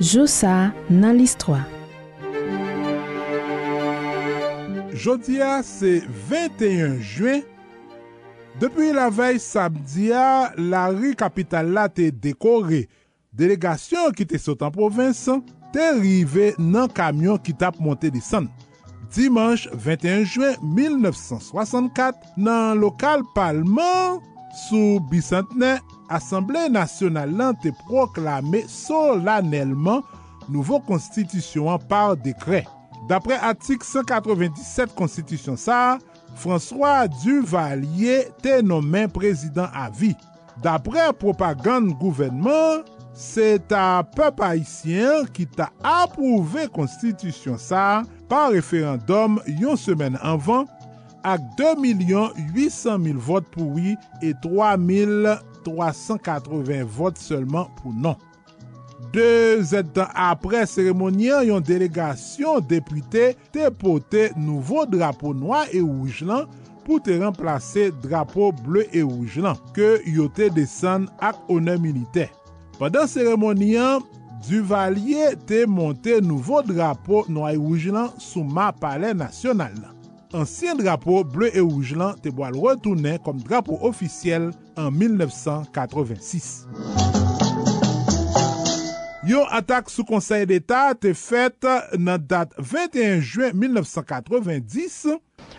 Josa dans l'histoire. Jodia, c'est 21 juin. Depuis la veille samedi, la rue capitale là t'est décorée. Délégation qui t'est sautée en province, t'est arrivée dans le camion qui tape monté des sannes. Dimanche 21 juin 1964, dans le local Parlement, sous bicentenaire, Assemblée nationale est proclamée solennellement nouveau constitution par décret. D'après article 197 constitution ça, François Duvalier est nommé président à vie. D'après propagande gouvernement, c'est un peuple haïtien qui a approuvé constitution ça par référendum une semaine avant avec 2 800 000 votes pour oui et 3 380 votes seulement pour non. 2 ans après cérémonie, une délégation députée déportait nouveau drapeau noir et rouge pour remplacer drapeau bleu et rouge que yoté descend avec honneur militaire. Pendant cérémonie, Duvalier te monté nouveau drapeau noir et rouge sous ma palais national. Ancien drapeau bleu et rouge là te boit retourner comme drapeau officiel en 1986. Une attaque sous Conseil d'Etat te faite dans date 21 juin 1990.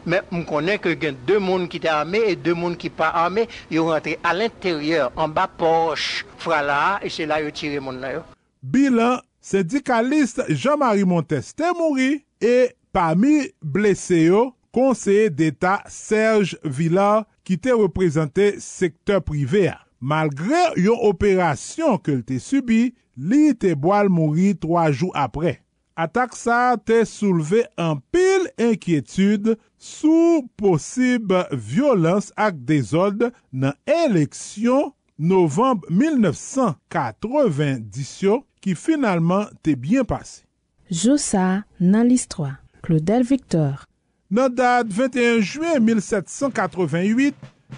Mais on connaît que y a 2 qui étaient armés et 2 qui pas armés, ils rentré à l'intérieur en bas poche frala et c'est là ils tiré mon là. Bilan, syndicaliste Jean-Marie Montes est mort et parmi blessés, conseiller d'État Serge Villa qui était représenté secteur privé. Malgré une opération qu'elle a subie, il était mourir 3 jours après. Attaque ça a soulevé en pile inquiétude sous possible violence et désordre dans l'élection novembre 1990 qui finalement t'est bien passé. Josa dans l'histoire. Claudel Victor. Dans date 21 juin 1788,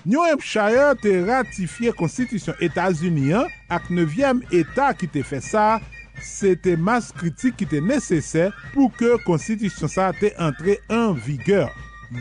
New Hampshire te ratifié constitution États-Unis avec 9e État qui te fait ça, c'était masse critique qui était nécessaire pour que constitution ça te entré en vigueur.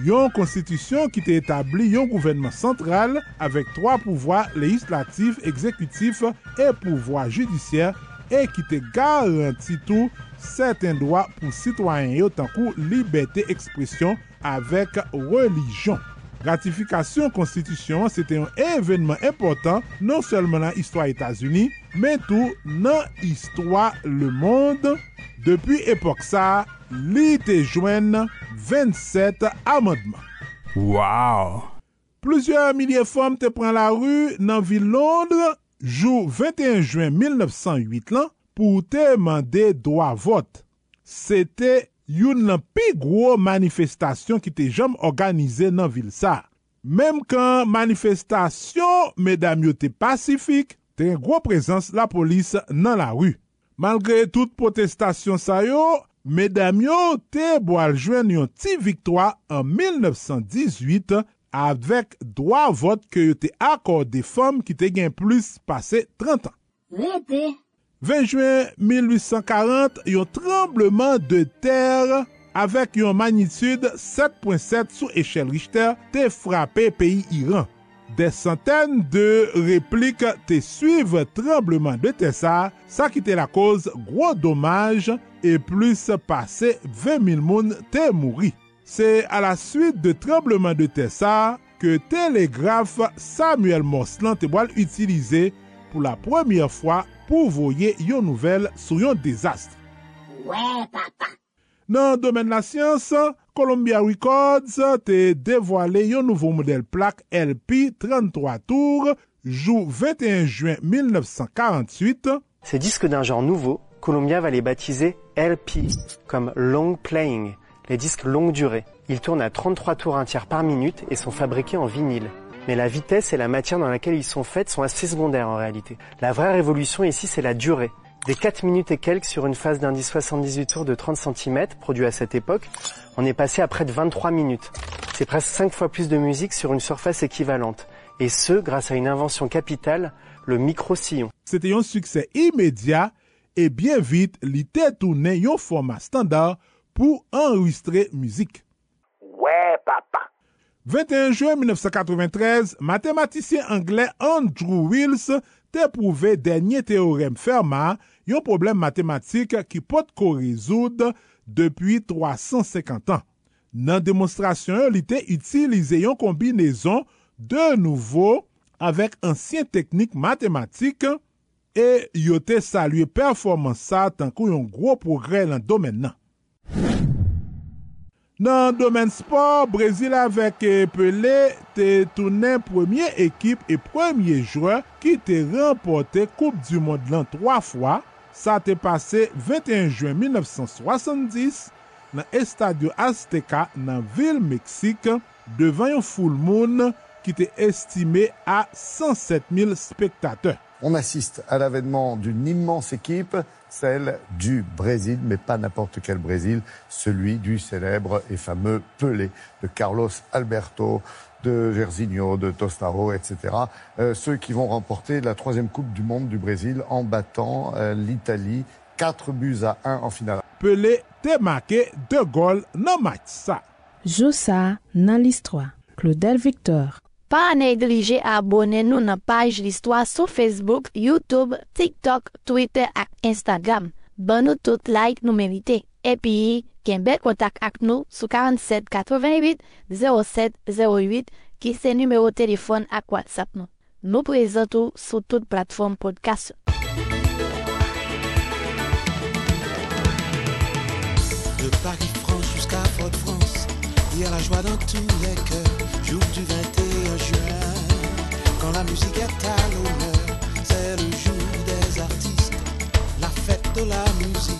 Une constitution qui te établit un gouvernement central avec 3 pouvoirs législatifs, exécutifs et pouvoirs judiciaires et qui te garantit tout certains droits pour citoyens autant que liberté d'expression avec religion. Ratification constitution, c'était un événement important non seulement dans l'histoire des États-Unis, mais tout dans l'histoire le monde. Depuis époque ça, l'été joignent 27 amendements. Wow! Plusieurs milliers de femmes te prennent la rue dans la ville de Londres, jour 21 juin 1908 là, pour te demander droit vote. C'était une des plus grosses manifestations qui était jamais organisée dans la ville ça. Même quand manifestation, mesdames, était pacifique, tu as une grosse présence de la police dans la rue. Malgré toute protestation ça yo, mesdames, te boal joindre une petite victoire en 1918 avec droit vote que tu as accordé femmes qui te gain plus passé 30 ans. 20 juin 1840, un tremblement de terre avec une magnitude 7.7 sous échelle Richter te frappé pays Iran. Des centaines de répliques te suivent tremblement de terre, ça qui était la cause gros dommage et plus passé 20 000 moun te mouri. C'est à la suite de tremblement de terre que télégraphe Samuel Morse te boit utilisé pour la première fois pour voyer une nouvelle sur un désastre. Ouais, papa. Dans le domaine de la science, Columbia Records a dévoilé un nouveau modèle plaque LP 33 tours, jour 21 juin 1948. Ces disques d'un genre nouveau, Columbia va les baptiser LP, comme long playing, les disques longue durée. Ils tournent à 33 tours un tiers par minute et sont fabriqués en vinyle. Mais la vitesse et la matière dans laquelle ils sont faits sont assez secondaires en réalité. La vraie révolution ici, c'est la durée. Des 4 minutes et quelques sur une phase d'indice 78 tours de 30 cm, produit à cette époque, on est passé à près de 23 minutes. C'est presque 5 fois plus de musique sur une surface équivalente. et ce, grâce à une invention capitale, le micro-sillon. C'était un succès immédiat et bien vite, l'ité tournait un format standard pour enregistrer musique. Ouais, papa. 21 juin 1993, mathématicien anglais Andrew Wiles t'éprouvait dernier théorème Fermat, un problème mathématique qui peut qu'on résoudre depuis 350 ans. Dans la démonstration, l'ité utilisait une combinaison de nouveau avec anciennes techniques mathématiques et yoté salué performance ça tant qu'un gros progrès dans le domaine. Dans le domaine sport, Brésil avec Pelé te tourné première équipe et premier joueur qui te remporté Coupe du Monde l'an 3 fois. Ça t'est passé 21 juin 1970 dans Estadio Azteca dans ville Mexique devant un full moon qui était estimé à 107 000 spectateurs. On assiste à l'avènement d'une immense équipe, celle du Brésil, mais pas n'importe quel Brésil, celui du célèbre et fameux Pelé, de Carlos Alberto, de Jairzinho, de Tostão, etc. Ceux qui vont remporter la 3e Coupe du Monde du Brésil en battant l'Italie 4-1 en finale. Pelé t'a marqué 2 goals dans le match. Ça. Joue ça dans l'histoire. Claudel Victor. Pas à négliger à abonner nous à la page l'histoire sur Facebook, YouTube, TikTok, Twitter et Instagram. Bonne nous tout like nous méritez. Et puis, qu'un contact avec nous sur 47 88 07 08 qui c'est numéro téléphone à WhatsApp nous. Nous présentons sur toute plateforme podcast. De Paris-France jusqu'à Fort-France, il y a la joie dans tous les cœurs. Jour du 21 juin, quand la musique est à l'honneur, c'est le jour des artistes, la fête de la musique.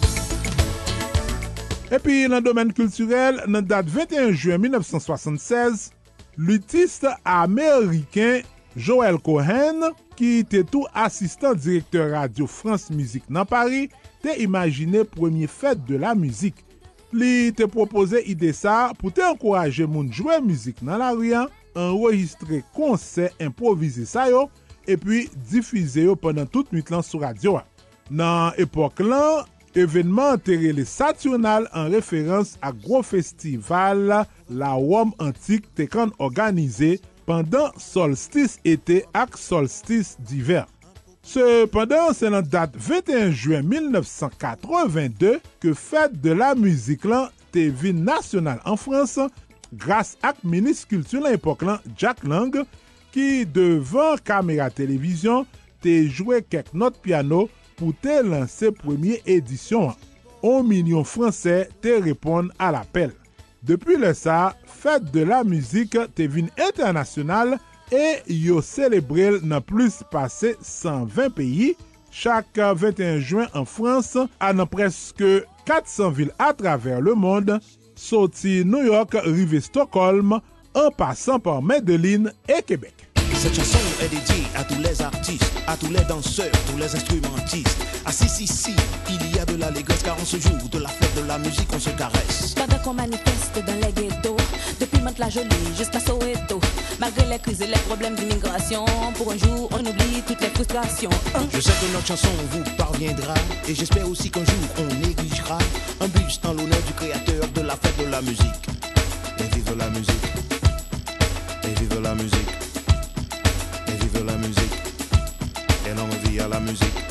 Et puis, dans le domaine culturel, dans la date 21 juin 1976, l'artiste américain Joel Cohen, qui était tout assistant directeur Radio France Musique dans Paris, t'a imaginé premier fête de la musique. Il te proposait idée ça pour t'encourager moun jouer musique dans la rue, enregistrer concert improviser ça et puis diffuser pendant toute nuit lan sur radio. Dans époque là, événement enterré les Saturnales en référence à gros festival la Rome antique te kan organisé pendant solstice été ak solstice d'hiver. Cependant, c'est la date 21 juin 1982 que Fête de la Musique TV nationale en France grâce à la ministre culture à l'époque Jack Lang qui devant caméra télévision t'a joué quelques notes piano pour te lancer première édition. 1 million français te répondent à l'appel. Depuis le ça, Fête de la Musique TV internationale et yo célébré dans plus passé 120 pays, chaque 21 juin en France, à dans presque 400 villes à travers le monde, sorti New York, rive Stockholm, en passant par Medellin et Québec. Cette chanson est dédiée à tous les artistes, à tous les danseurs, tous les instrumentistes. Ah si si si, il y a de l'allégresse car on se joue de la fête de la musique, on se caresse. Pendant qu'on manifeste dans les ghettos, depuis Mantes-la-Jolie jusqu'à Soweto, malgré les crises et les problèmes d'immigration, pour un jour on oublie toutes les frustrations. Je sais que notre chanson vous parviendra et j'espère aussi qu'un jour on négligera un buste en l'honneur du créateur de la fête de la musique. Et vive la musique, et vive la musique, et vive la musique, et longue vie à la musique.